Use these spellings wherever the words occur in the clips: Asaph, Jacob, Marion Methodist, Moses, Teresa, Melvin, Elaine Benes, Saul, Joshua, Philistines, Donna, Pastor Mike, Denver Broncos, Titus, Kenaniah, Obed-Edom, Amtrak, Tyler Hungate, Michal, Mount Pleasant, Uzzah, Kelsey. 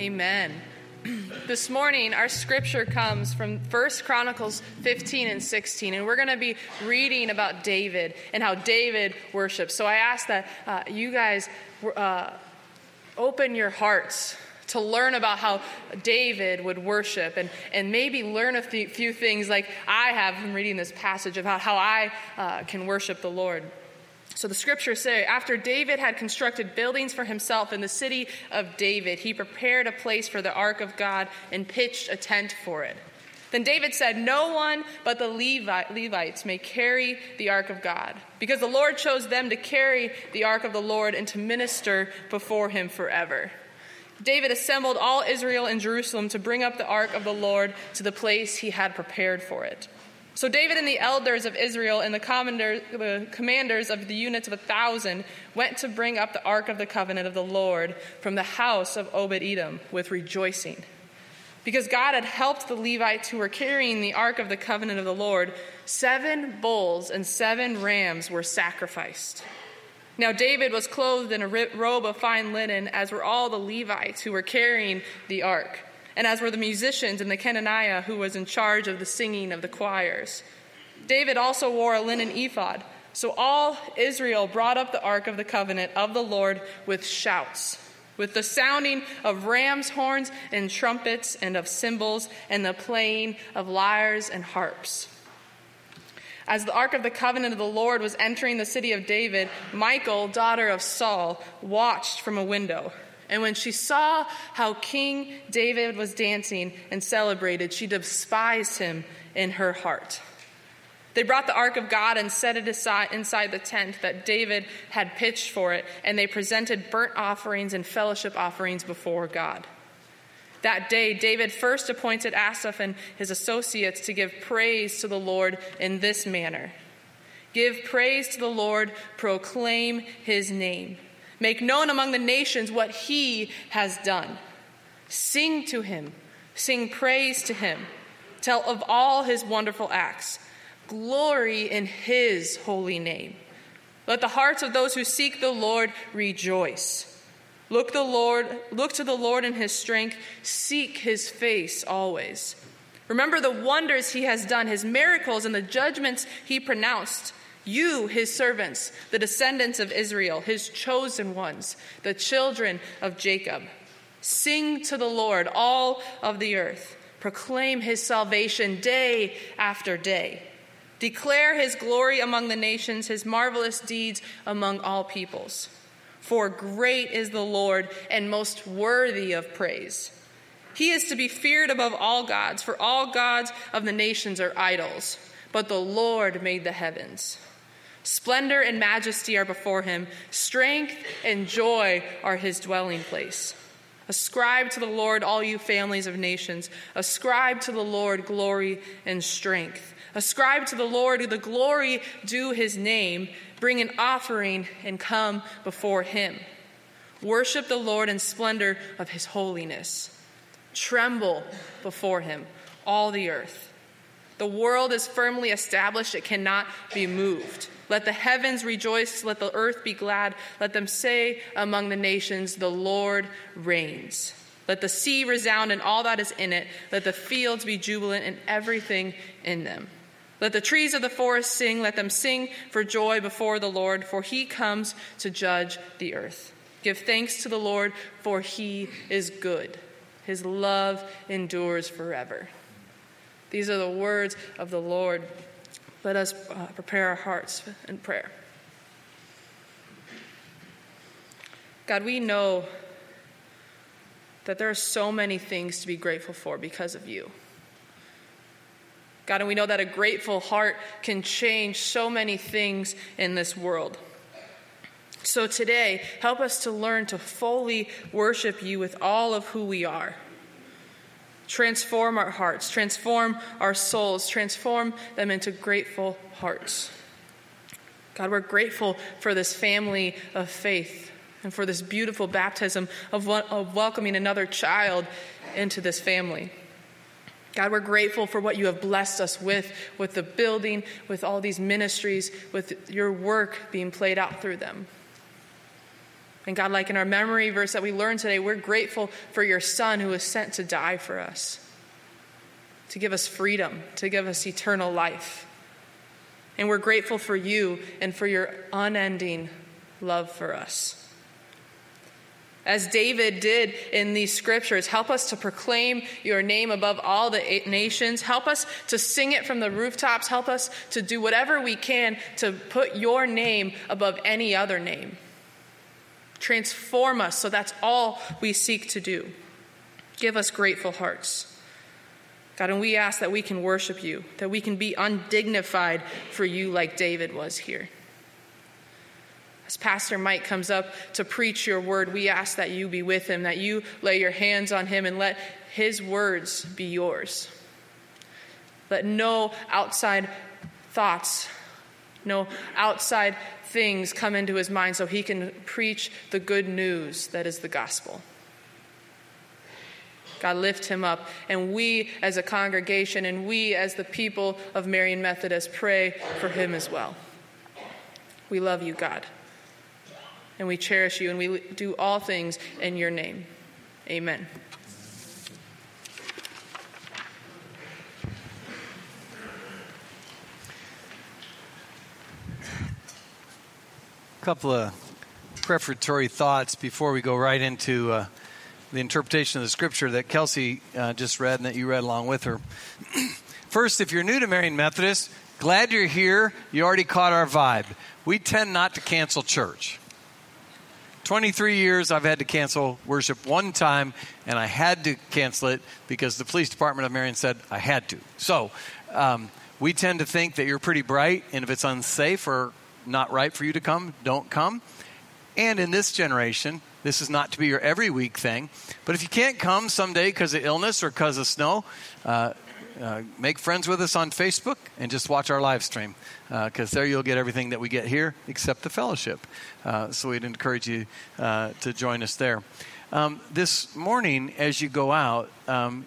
Amen. This morning, our scripture comes from 1 Chronicles 15 and 16, and we're going to be reading about David and how David worships. So I ask that you guys open your hearts to learn about how David would worship and maybe learn a few things like I have from reading this passage about how I can worship the Lord. So the scriptures say, after David had constructed buildings for himself in the city of David, he prepared a place for the ark of God and pitched a tent for it. Then David said, no one but the Levites may carry the ark of God, because the Lord chose them to carry the ark of the Lord and to minister before him forever. David assembled all Israel in Jerusalem to bring up the ark of the Lord to the place he had prepared for it. So David and the elders of Israel and the commanders of the units of 1,000 went to bring up the ark of the covenant of the Lord from the house of Obed-Edom with rejoicing, because God had helped the Levites who were carrying the ark of the covenant of the Lord. 7 bulls and 7 rams were sacrificed. Now David was clothed in a robe of fine linen, as were all the Levites who were carrying the ark, and as were the musicians and the Kenaniah, who was in charge of the singing of the choirs. David also wore a linen ephod. So all Israel brought up the ark of the covenant of the Lord with shouts, with the sounding of ram's horns and trumpets and of cymbals and the playing of lyres and harps. As the ark of the covenant of the Lord was entering the city of David, Michal, daughter of Saul, watched from a window. And when she saw how King David was dancing and celebrated, she despised him in her heart. They brought the ark of God and set it aside inside the tent that David had pitched for it, and they presented burnt offerings and fellowship offerings before God. That day, David first appointed Asaph and his associates to give praise to the Lord in this manner. Give praise to the Lord, proclaim his name. Make known among the nations what he has done. Sing to him. Sing praise to him. Tell of all his wonderful acts. Glory in his holy name. Let the hearts of those who seek the Lord rejoice. Look to the Lord in his strength. Seek his face always. Remember the wonders he has done, his miracles and the judgments he pronounced. You, his servants, the descendants of Israel, his chosen ones, the children of Jacob. Sing to the Lord, all of the earth. Proclaim his salvation day after day. Declare his glory among the nations, his marvelous deeds among all peoples. For great is the Lord and most worthy of praise. He is to be feared above all gods, for all gods of the nations are idols. But the Lord made the heavens. Splendor and majesty are before him. Strength and joy are his dwelling place. Ascribe to the Lord, all you families of nations. Ascribe to the Lord glory and strength. Ascribe to the Lord the glory due his name. Bring an offering and come before him. Worship the Lord in splendor of his holiness. Tremble before him, all the earth. The world is firmly established. It cannot be moved. Let the heavens rejoice. Let the earth be glad. Let them say among the nations, the Lord reigns. Let the sea resound and all that is in it. Let the fields be jubilant and everything in them. Let the trees of the forest sing. Let them sing for joy before the Lord, for he comes to judge the earth. Give thanks to the Lord, for he is good. His love endures forever. These are the words of the Lord. Let us prepare our hearts in prayer. God, we know that there are so many things to be grateful for because of you. God, and we know that a grateful heart can change so many things in this world. So today, help us to learn to fully worship you with all of who we are. Transform our hearts, transform our souls, transform them into grateful hearts. God, we're grateful for this family of faith and for this beautiful baptism of welcoming another child into this family. God, we're grateful for what you have blessed us with the building, with all these ministries, with your work being played out through them. And God, like in our memory verse that we learned today, we're grateful for your Son who was sent to die for us, to give us freedom, to give us eternal life. And we're grateful for you and for your unending love for us. As David did in these scriptures, help us to proclaim your name above all the nations. Help us to sing it from the rooftops. Help us to do whatever we can to put your name above any other name. Transform us so that's all we seek to do. Give us grateful hearts. God, and we ask that we can worship you, that we can be undignified for you like David was here. As Pastor Mike comes up to preach your word, we ask that you be with him, that you lay your hands on him and let his words be yours. Let no outside thoughts, no outside things come into his mind so he can preach the good news that is the gospel. God, lift him up. And we as a congregation and we as the people of Marion Methodist pray for him as well. We love you, God. And we cherish you, and we do all things in your name. Amen. A couple of prefatory thoughts before we go right into the interpretation of the scripture that Kelsey just read and that you read along with her. First, if you're new to Marion Methodist, glad you're here. You already caught our vibe. We tend not to cancel church. 23 years I've had to cancel worship one time, and I had to cancel it because the police department of Marion said I had to. So we tend to think that you're pretty bright, and if it's unsafe or not right for you to come, don't come. And in this generation, this is not to be your every week thing, but if you can't come someday because of illness or because of snow, make friends with us on Facebook and just watch our live stream because there you'll get everything that we get here except the fellowship. So we'd encourage you to join us there. This morning, as you go out,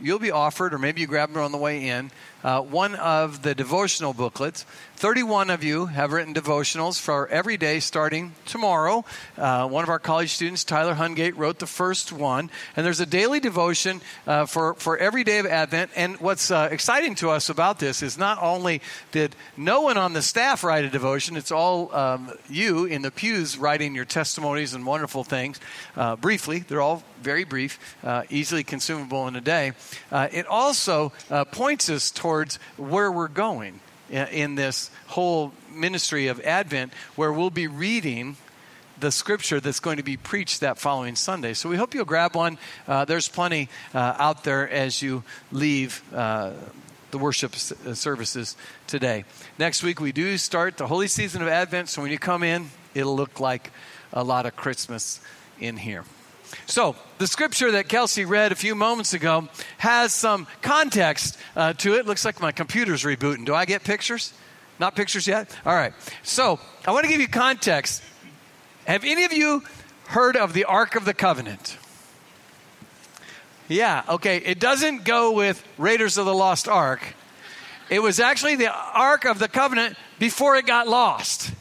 you'll be offered, or maybe you grabbed them on the way in, one of the devotional booklets. 31 of you have written devotionals for every day starting tomorrow. One of our college students, Tyler Hungate, wrote the first one. And there's a daily devotion for every day of Advent. And what's exciting to us about this is not only did no one on the staff write a devotion, it's all you in the pews writing your testimonies and wonderful things. Briefly, they're all very brief, easily consumable in a day. It also points us towards where we're going in this whole ministry of Advent, where we'll be reading the scripture that's going to be preached that following Sunday. So we hope you'll grab one. There's plenty out there as you leave the worship services today. Next week, we do start the holy season of Advent. So when you come in, it'll look like a lot of Christmas in here. So the scripture that Kelsey read a few moments ago has some context to it. Looks like my computer's rebooting. Do I get pictures? Not pictures yet? All right. So I want to give you context. Have any of you heard of the Ark of the Covenant? Yeah, okay. It doesn't go with Raiders of the Lost Ark. It was actually the Ark of the Covenant before it got lost.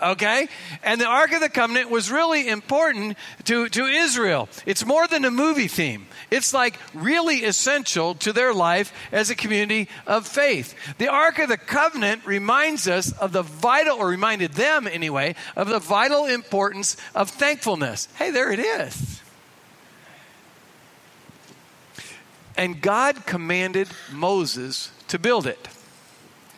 Okay? And the Ark of the Covenant was really important to Israel. It's more than a movie theme. It's like really essential to their life as a community of faith. The Ark of the Covenant reminds us of the vital, or reminded them anyway, of the vital importance of thankfulness. Hey, there it is. And God commanded Moses to build it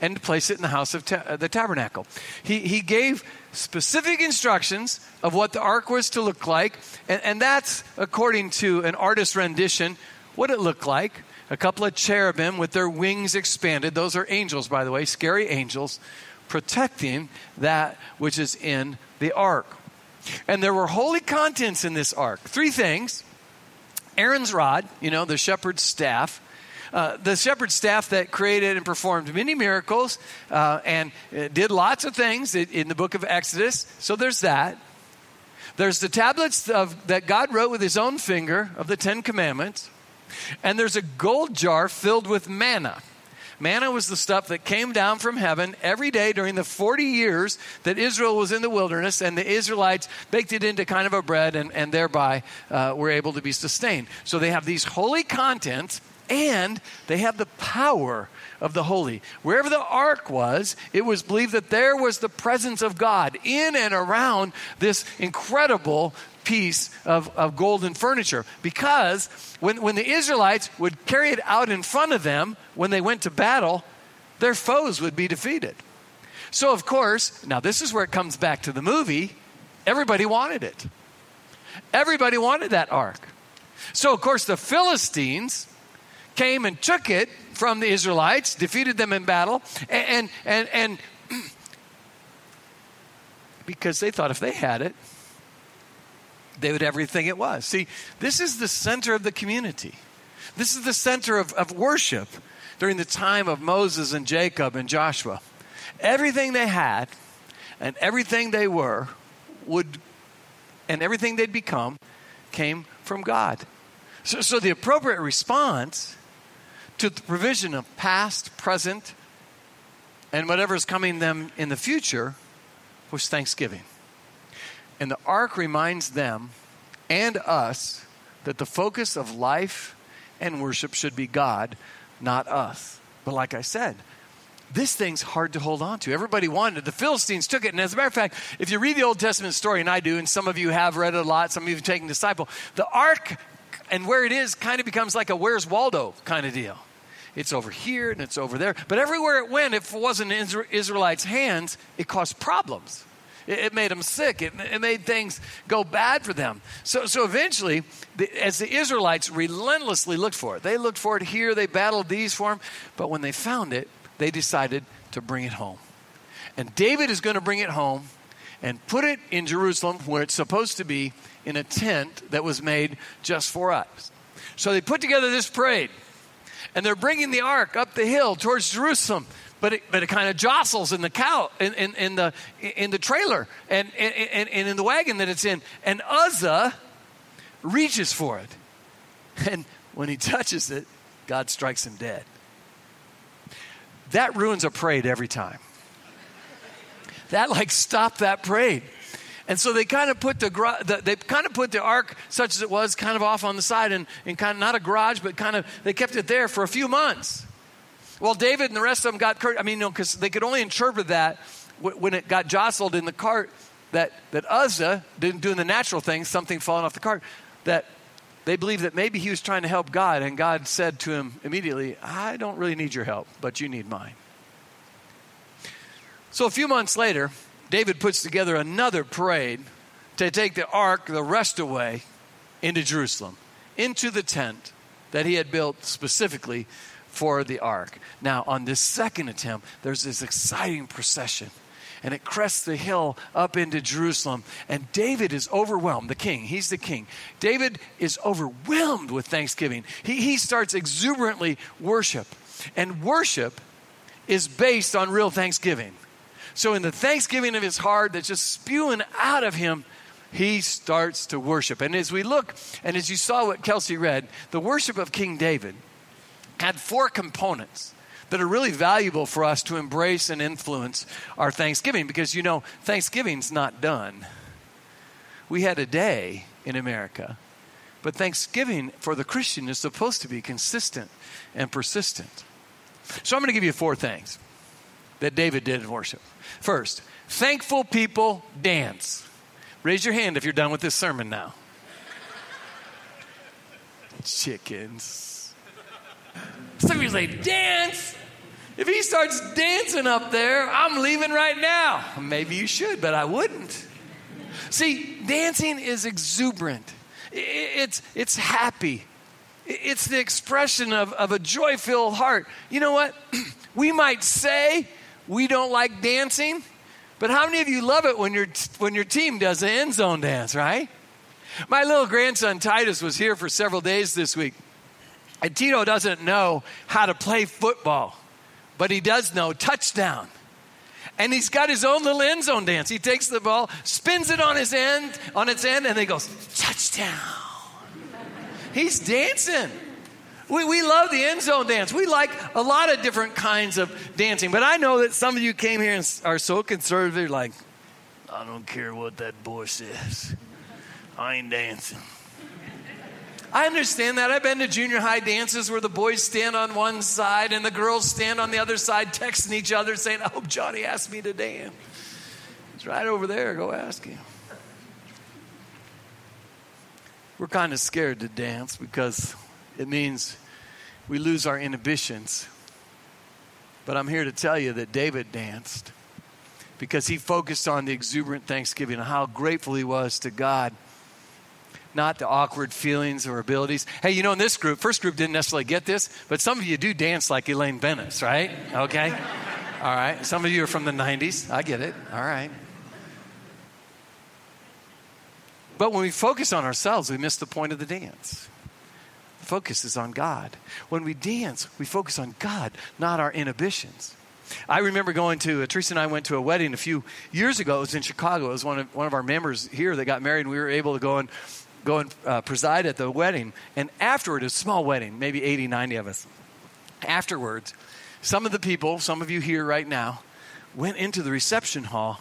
and to place it in the house of the tabernacle. He gave specific instructions of what the ark was to look like, and that's according to an artist's rendition, what it looked like. A couple of cherubim with their wings expanded. Those are angels, by the way, scary angels, protecting that which is in the ark. And there were holy contents in this ark. Three things. Aaron's rod, you know, the shepherd's staff. The shepherd's staff that created and performed many miracles and did lots of things in the book of Exodus. So there's that. There's the tablets that God wrote with his own finger of the Ten Commandments. And there's a gold jar filled with manna. Manna was the stuff that came down from heaven every day during the 40 years that Israel was in the wilderness, and the Israelites baked it into kind of a bread and thereby were able to be sustained. So they have these holy contents, and they have the power of the holy. Wherever the ark was, it was believed that there was the presence of God in and around this incredible piece of golden furniture. Because when the Israelites would carry it out in front of them, when they went to battle, their foes would be defeated. So of course, now this is where it comes back to the movie, everybody wanted it. Everybody wanted that ark. So of course the Philistines came and took it from the Israelites, defeated them in battle, and because they thought if they had it, they would everything it was. See, this is the center of the community. This is the center of worship during the time of Moses and Jacob and Joshua. Everything they had and everything they were would, and everything they'd become came from God. So the appropriate response to the provision of past, present, and whatever's coming them in the future was thanksgiving. And the ark reminds them and us that the focus of life and worship should be God, not us. But like I said, this thing's hard to hold on to. Everybody wanted it. The Philistines took it. And as a matter of fact, if you read the Old Testament story, and I do, and some of you have read it a lot, some of you have taken disciple, the ark and where it is kind of becomes like a Where's Waldo kind of deal. It's over here and it's over there. But everywhere it went, if it wasn't in Israelites' hands, it caused problems. It made them sick. It made things go bad for them. So eventually, as the Israelites relentlessly looked for it, they looked for it here, they battled these for them. But when they found it, they decided to bring it home. And David is going to bring it home and put it in Jerusalem where it's supposed to be, in a tent that was made just for us. So they put together this parade, and they're bringing the ark up the hill towards Jerusalem. But it kind of jostles in the cow in the trailer and in the wagon that it's in. And Uzzah reaches for it, and when he touches it, God strikes him dead. That ruins a parade every time. That like stopped that parade. And so they kind of put the ark, such as it was, kind of off on the side and kind of not a garage, but kind of they kept it there for a few months. Well, David and the rest of them got courage. I mean, no, because they could only interpret that when it got jostled in the cart that Uzzah didn't do the natural thing, something falling off the cart, that they believed that maybe he was trying to help God, and God said to him immediately, I don't really need your help, but you need mine. So a few months later, David puts together another parade to take the ark, the rest away, into Jerusalem, into the tent that he had built specifically for the ark. Now, on this second attempt, there's this exciting procession, and it crests the hill up into Jerusalem, and David is overwhelmed. The king, he's the king. David is overwhelmed with thanksgiving. He starts exuberantly worship, and worship is based on real thanksgiving. So in the thanksgiving of his heart that's just spewing out of him, he starts to worship. And as we look, and as you saw what Kelsey read, the worship of King David had four components that are really valuable for us to embrace and influence our thanksgiving. Because, you know, thanksgiving's not done. We had a day in America, but thanksgiving for the Christian is supposed to be consistent and persistent. So I'm going to give you four things that David did in worship. First, thankful people dance. Raise your hand if you're done with this sermon now. Chickens. Some of you say, dance. If he starts dancing up there, I'm leaving right now. Maybe you should, but I wouldn't. See, dancing is exuberant. It's happy. It's the expression of a joy-filled heart. You know what? We might say we don't like dancing, but how many of you love it when your team does the end zone dance, right? My little grandson Titus was here for several days this week, and Tito doesn't know how to play football, but he does know touchdown. And he's got his own little end zone dance. He takes the ball, spins it on its end, and then he goes, touchdown. He's dancing. We love the end zone dance. We like a lot of different kinds of dancing. But I know that some of you came here and are so conservative, like, I don't care what that boy says. I ain't dancing. I understand that. I've been to junior high dances where the boys stand on one side and the girls stand on the other side texting each other saying, I hope Johnny asked me to dance. It's right over there. Go ask him. We're kind of scared to dance because it means we lose our inhibitions. But I'm here to tell you that David danced because he focused on the exuberant thanksgiving and how grateful he was to God, not the awkward feelings or abilities. Hey, you know, in this group, first group didn't necessarily get this, but some of you do dance like Elaine Benes, right? Okay. All right. Some of you are from the 90s. I get it. All right. But when we focus on ourselves, we miss the point of the dance. The focus is on God. When we dance, we focus on God, not our inhibitions. I remember going to, Teresa and I went to a wedding a few years ago. It was in Chicago. It was one of our members here that got married, and we were able to go and preside at the wedding. And afterward, it was a small wedding, maybe 80, 90 of us. Afterwards, some of the people, some of you here right now, went into the reception hall.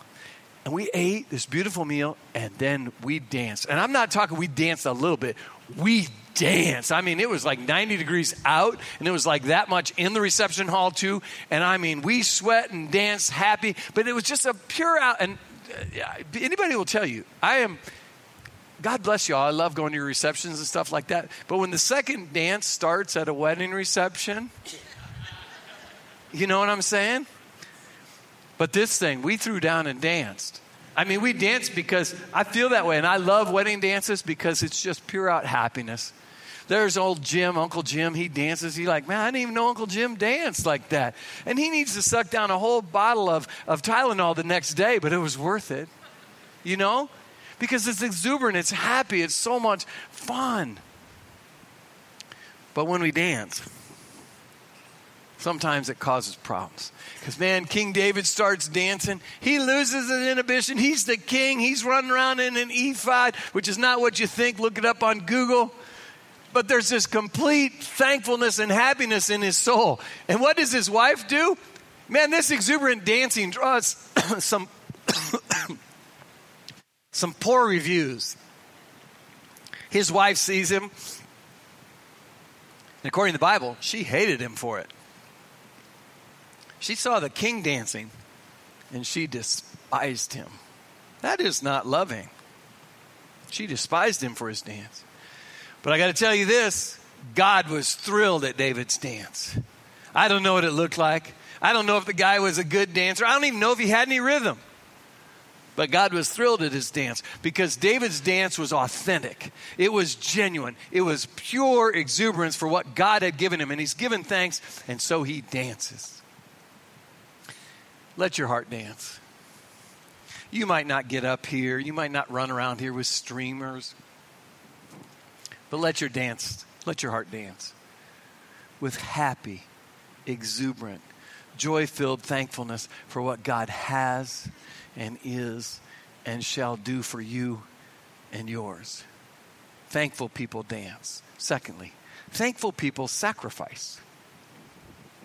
And we ate this beautiful meal, and then we danced. And I'm not talking we danced a little bit. We danced. I mean, it was like 90 degrees out, and it was like that much in the reception hall, too. And, I mean, we sweat and danced happy. But it was just a pure out. And anybody will tell you, God bless you all. I love going to your receptions and stuff like that. But when the second dance starts at a wedding reception, you know what I'm saying? But this thing, we threw down and danced. I mean, we danced because I feel that way. And I love wedding dances because it's just pure out happiness. There's old Jim, Uncle Jim. He dances. He's like, man, I didn't even know Uncle Jim danced like that. And he needs to suck down a whole bottle of Tylenol the next day. But it was worth it, you know, because it's exuberant. It's happy. It's so much fun. But when we dance, sometimes it causes problems. Because, man, King David starts dancing. He loses his inhibition. He's the king. He's running around in an ephod, which is not what you think. Look it up on Google. But there's this complete thankfulness and happiness in his soul. And what does his wife do? Man, this exuberant dancing draws some poor reviews. His wife sees him. And according to the Bible, she hated him for it. She saw the king dancing, and she despised him. That is not loving. She despised him for his dance. But I got to tell you this, God was thrilled at David's dance. I don't know what it looked like. I don't know if the guy was a good dancer. I don't even know if he had any rhythm. But God was thrilled at his dance because David's dance was authentic. It was genuine. It was pure exuberance for what God had given him. And he's given thanks, and so he dances. Let your heart dance. You might not get up here. You might not run around here with streamers. But let your heart dance with happy, exuberant, joy-filled thankfulness for what God has and is and shall do for you and yours. Thankful people dance. Secondly, thankful people sacrifice.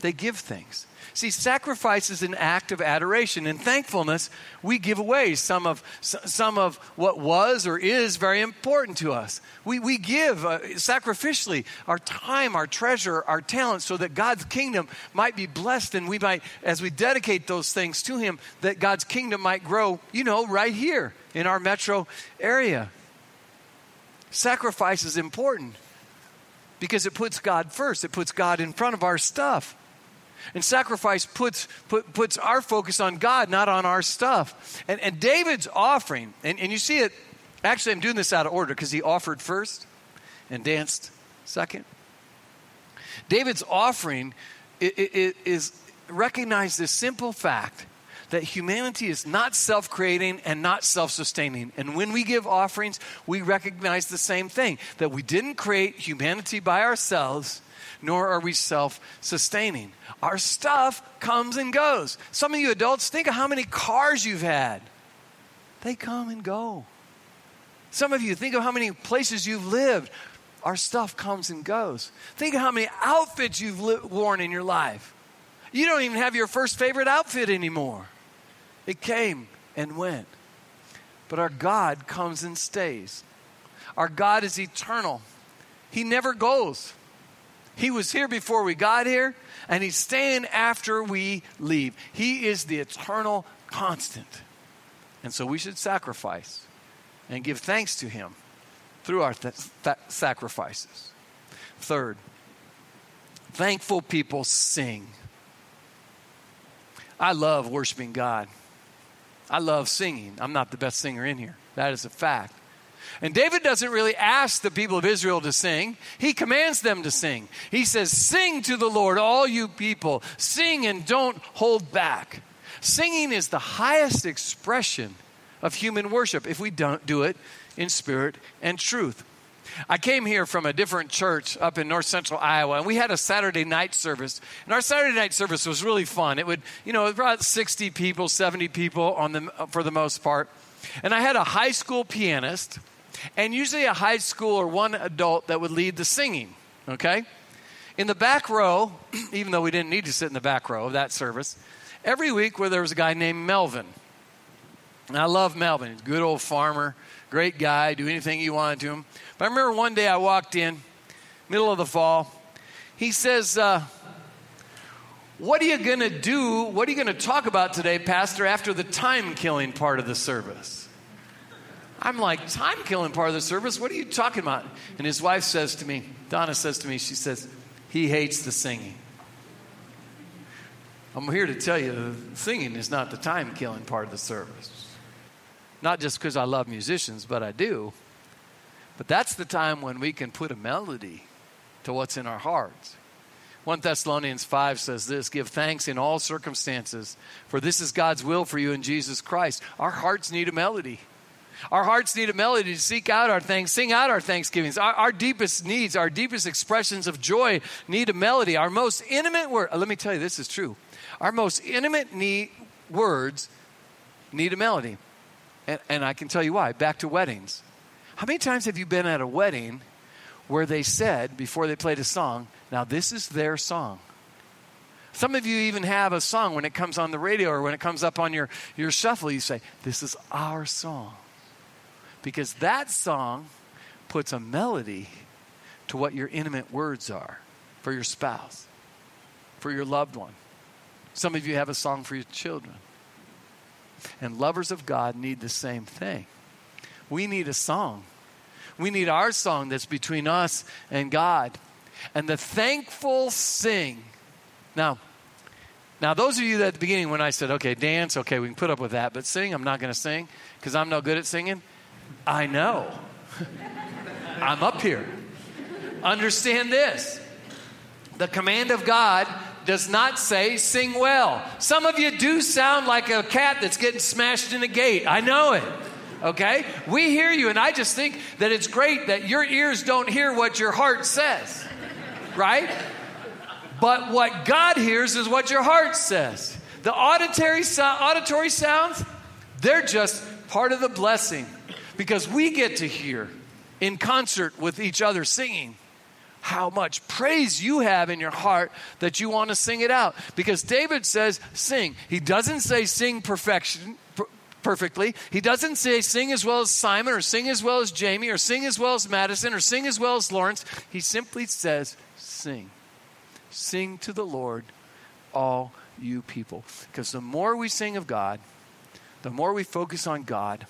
They give things. See, sacrifice is an act of adoration. In thankfulness, we give away some of what was or is very important to us. We give sacrificially our time, our treasure, our talents, so that God's kingdom might be blessed, and we might, as we dedicate those things to Him, that God's kingdom might grow, you know, right here in our metro area. Sacrifice is important because it puts God first. It puts God in front of our stuff. And sacrifice puts our focus on God, not on our stuff. And David's offering, and you see it, actually I'm doing this out of order because he offered first and danced second. David's offering is recognize this simple fact that humanity is not self-creating and not self-sustaining. And when we give offerings, we recognize the same thing, that we didn't create humanity by ourselves, nor are we self-sustaining. Our stuff comes and goes. Some of you adults, think of how many cars you've had. They come and go. Some of you, think of how many places you've lived. Our stuff comes and goes. Think of how many outfits you've worn in your life. You don't even have your first favorite outfit anymore. It came and went. But our God comes and stays. Our God is eternal. He never goes. He was here before we got here, and he's staying after we leave. He is the eternal constant. And so we should sacrifice and give thanks to him through our sacrifices. Third, thankful people sing. I love worshiping God. I love singing. I'm not the best singer in here. That is a fact. And David doesn't really ask the people of Israel to sing. He commands them to sing. He says, sing to the Lord, all you people. Sing and don't hold back. Singing is the highest expression of human worship if we don't do it in spirit and truth. I came here from a different church up in north central Iowa, and we had a Saturday night service. And our Saturday night service was really fun. It would, about 60 people, 70 people for the most part. And I had a high school pianist, and usually a high school or one adult that would lead the singing, okay? In the back row, even though we didn't need to sit in the back row of that service, every week where there was a guy named Melvin. And I love Melvin. He's a good old farmer, great guy, do anything you wanted to him. But I remember one day I walked in, middle of the fall. He says, what are you going to do? What are you going to talk about today, Pastor, after the time-killing part of the service? I'm like, time-killing part of the service? What are you talking about? And his wife says to me, Donna says to me, she says, he hates the singing. I'm here to tell you, singing is not the time-killing part of the service. Not just because I love musicians, but I do. But that's the time when we can put a melody to what's in our hearts. 1 Thessalonians 5 says this, give thanks in all circumstances, for this is God's will for you in Jesus Christ. Our hearts need a melody. Our hearts need a melody to seek out our thanks, sing out our thanksgivings. Our deepest needs, our deepest expressions of joy need a melody. Our most intimate word, let me tell you, this is true. Our most intimate words need a melody. And I can tell you why. Back to weddings. How many times have you been at a wedding where they said, before they played a song, now this is their song? Some of you even have a song when it comes on the radio or when it comes up on your shuffle, you say, this is our song. Because that song puts a melody to what your intimate words are for your spouse, for your loved one. Some of you have a song for your children. And lovers of God need the same thing. We need a song. We need our song that's between us and God. And the thankful sing. Now, those of you that at the beginning when I said, okay, dance, okay, we can put up with that. But sing, I'm not going to sing because I'm no good at singing. I know. I'm up here. Understand this. The command of God does not say sing well. Some of you do sound like a cat that's getting smashed in a gate. I know it. Okay? We hear you, and I just think that it's great that your ears don't hear what your heart says, right? But what God hears is what your heart says. The auditory sounds, they're just part of the blessing because we get to hear in concert with each other singing how much praise you have in your heart that you want to sing it out. Because David says sing. He doesn't say sing perfectly. He doesn't say sing as well as Simon or sing as well as Jamie or sing as well as Madison or sing as well as Lawrence. He simply says sing. Sing to the Lord, all you people. Because the more we sing of God, the more we focus on God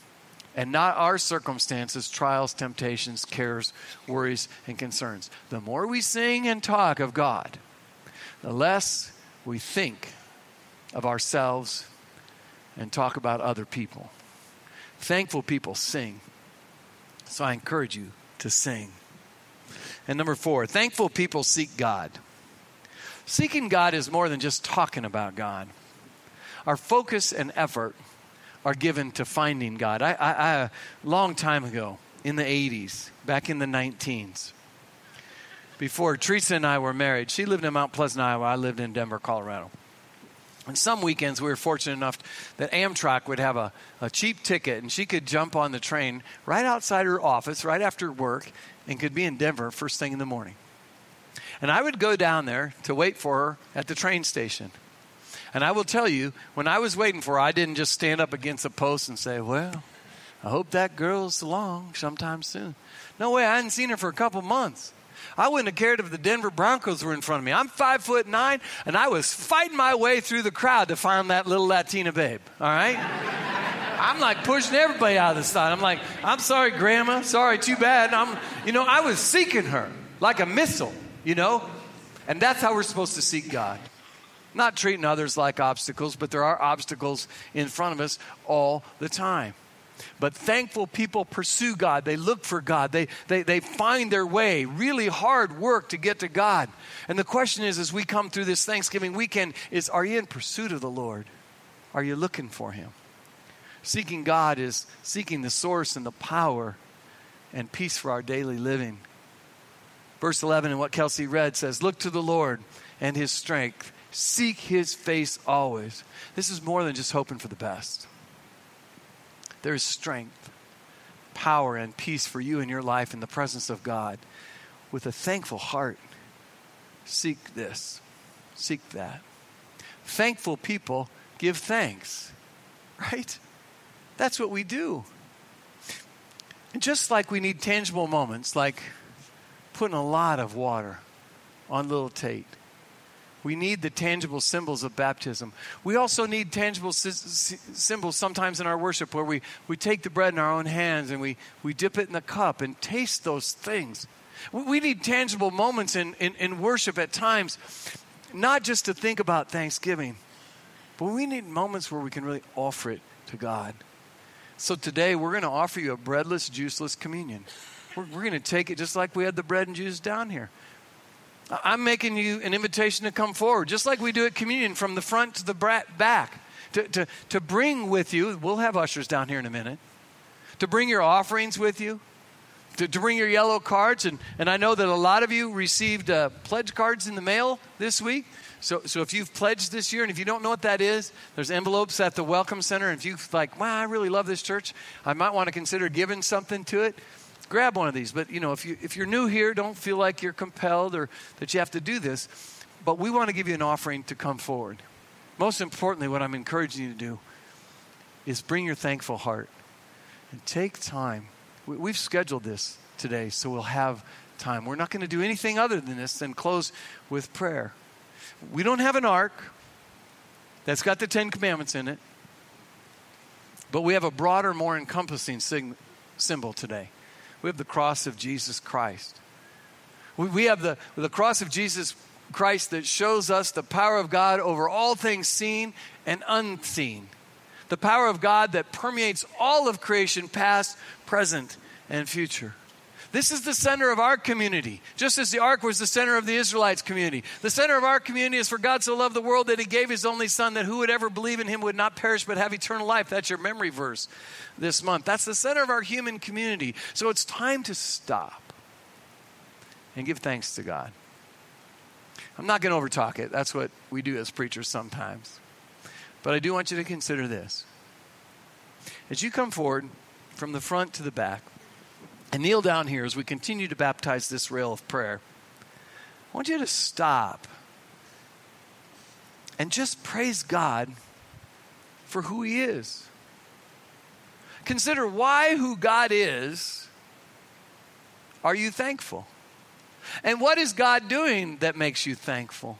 and not our circumstances, trials, temptations, cares, worries, and concerns. The more we sing and talk of God, the less we think of ourselves and talk about other people. Thankful people sing. So I encourage you to sing. And number 4, thankful people seek God. Seeking God is more than just talking about God. Our focus and effort are given to finding God. I long time ago, in the 80s, back in the 19s, before Teresa and I were married, she lived in Mount Pleasant, Iowa. I lived in Denver, Colorado. And some weekends we were fortunate enough that Amtrak would have a cheap ticket, and she could jump on the train right outside her office, right after work, and could be in Denver first thing in the morning. And I would go down there to wait for her at the train station. And I will tell you, when I was waiting for her, I didn't just stand up against a post and say, well, I hope that girl's along sometime soon. No way, I hadn't seen her for a couple months. I wouldn't have cared if the Denver Broncos were in front of me. I'm 5'9", and I was fighting my way through the crowd to find that little Latina babe, all right? I'm like pushing everybody out of the side. I'm like, I'm sorry, Grandma. Sorry, too bad. I was seeking her like a missile, And that's how we're supposed to seek God. Not treating others like obstacles, but there are obstacles in front of us all the time. But thankful people pursue God. They look for God. They find their way. Really hard work to get to God. And the question is, as we come through this Thanksgiving weekend, is are you in pursuit of the Lord? Are you looking for Him? Seeking God is seeking the source and the power and peace for our daily living. Verse 11 in what Kelsey read says, look to the Lord and His strength. Seek His face always. This is more than just hoping for the best. There is strength, power, and peace for you in your life in the presence of God. With a thankful heart, seek this, seek that. Thankful people give thanks, right? That's what we do. And just like we need tangible moments, like putting a lot of water on little Tate, we need the tangible symbols of baptism. We also need tangible symbols sometimes in our worship where we take the bread in our own hands and we dip it in the cup and taste those things. We need tangible moments in worship at times, not just to think about Thanksgiving, but we need moments where we can really offer it to God. So today we're going to offer you a breadless, juiceless communion. We're going to take it just like we had the bread and juice down here. I'm making you an invitation to come forward, just like we do at communion, from the front to the back, to bring with you. We'll have ushers down here in a minute. To bring your offerings with you, to bring your yellow cards. And I know that a lot of you received pledge cards in the mail this week. So if you've pledged this year, and if you don't know what that is, there's envelopes at the Welcome Center. And if you're like, wow, I really love this church, I might want to consider giving something to it. Grab one of these. But, if you're new here, don't feel like you're compelled or that you have to do this. But we want to give you an offering to come forward. Most importantly, what I'm encouraging you to do is bring your thankful heart and take time. We've scheduled this today, so we'll have time. We're not going to do anything other than this and close with prayer. We don't have an ark that's got the Ten Commandments in it, but we have a broader, more encompassing symbol today. We have the cross of Jesus Christ. We have the cross of Jesus Christ that shows us the power of God over all things seen and unseen. The power of God that permeates all of creation, past, present, and future. This is the center of our community, just as the ark was the center of the Israelites' community. The center of our community is, for God so loved the world that He gave His only Son, that who would ever believe in Him would not perish but have eternal life. That's your memory verse this month. That's the center of our human community. So it's time to stop and give thanks to God. I'm not going to overtalk it. That's what we do as preachers sometimes. But I do want you to consider this. As you come forward from the front to the back and kneel down here as we continue to baptize this rail of prayer, I want you to stop and just praise God for who He is. Consider why who God is, are you thankful? And what is God doing that makes you thankful?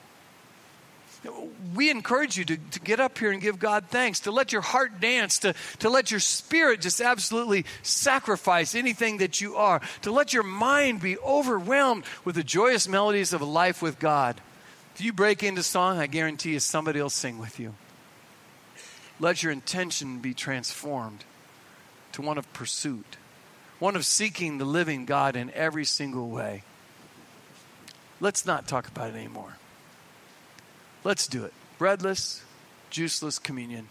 We encourage you to get up here and give God thanks, to let your heart dance, to let your spirit just absolutely sacrifice anything that you are, to let your mind be overwhelmed with the joyous melodies of a life with God. If you break into song, I guarantee you somebody will sing with you. Let your intention be transformed to one of pursuit, one of seeking the living God in every single way. Let's not talk about it anymore. Let's do it. Breadless, juiceless communion.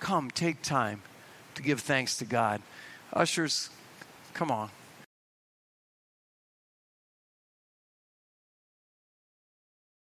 Come, take time to give thanks to God. Ushers, come on.